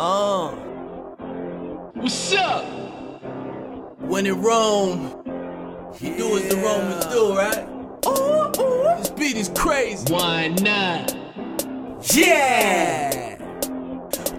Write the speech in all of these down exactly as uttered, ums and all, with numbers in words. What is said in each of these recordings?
Uh. What's up? When in Rome, yeah. Do as the Romans do, right? Ooh, ooh. This beat is crazy. Why not? Yeah!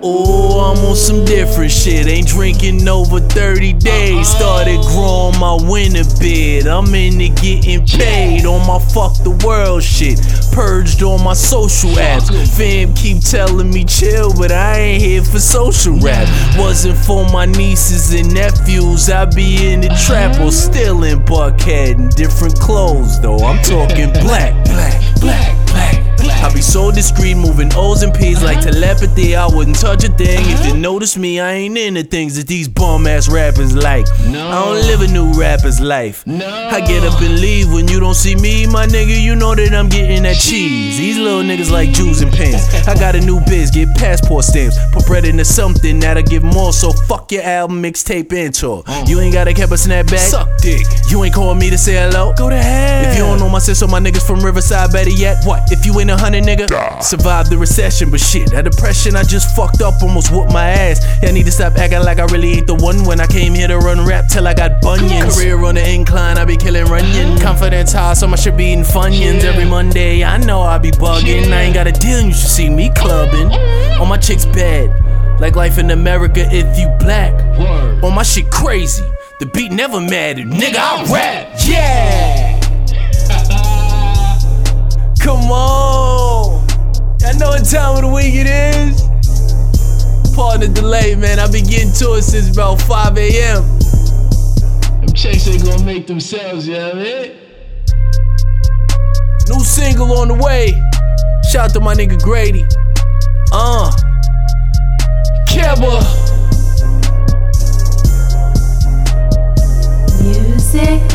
Ooh, I'm on some different shit. Ain't drinking over thirty days. Started growing my winter beard. I'm into getting paid on my fuck the world shit. Purged on my social apps. Fam keep telling me chill, but I ain't here for social rap. Wasn't for my nieces and nephews, I'd be in the trap or still in Buckhead in different clothes though. I'm talking black, black, black. I be so discreet, moving O's and P's like telepathy. I wouldn't touch a thing. If you notice me, I ain't into things that these bum ass rappers like. No. I don't live a new rapper's life. No. I get up and leave when you don't see me, my nigga. You know that I'm getting that cheese. These little niggas like Jews and pins. I got a new biz, get passport stamps. Put bread into something that'll give more. So fuck your album, mixtape, intro. You ain't gotta keep a snapback. Suck dick. You ain't calling me to say hello. Go to hell. If you don't know my sister, my niggas from Riverside better yet. What? If you ain't a hundred nigga, duh. Survived the recession, but shit, that depression I just fucked up, almost whooped my ass. Y'all need to stop acting like I really ain't the one when I came here to run rap till I got bunions. Career on the incline, I be killing Runyon. Confidence high, so I should be eating Funyuns. Every Monday, I know I be bugging. I ain't got a deal, you should see me clubbing. On my chick's bed, like life in America if you black. On my shit crazy, the beat never mattered. Nigga, I rap, yeah! Come on, I know what time of the week it is. Pardon the delay, man. I've been getting to it since about five a.m. Them chicks ain't gonna make themselves, you know what I mean? New single on the way. Shout out to my nigga Grady. Uh, Keba. Music.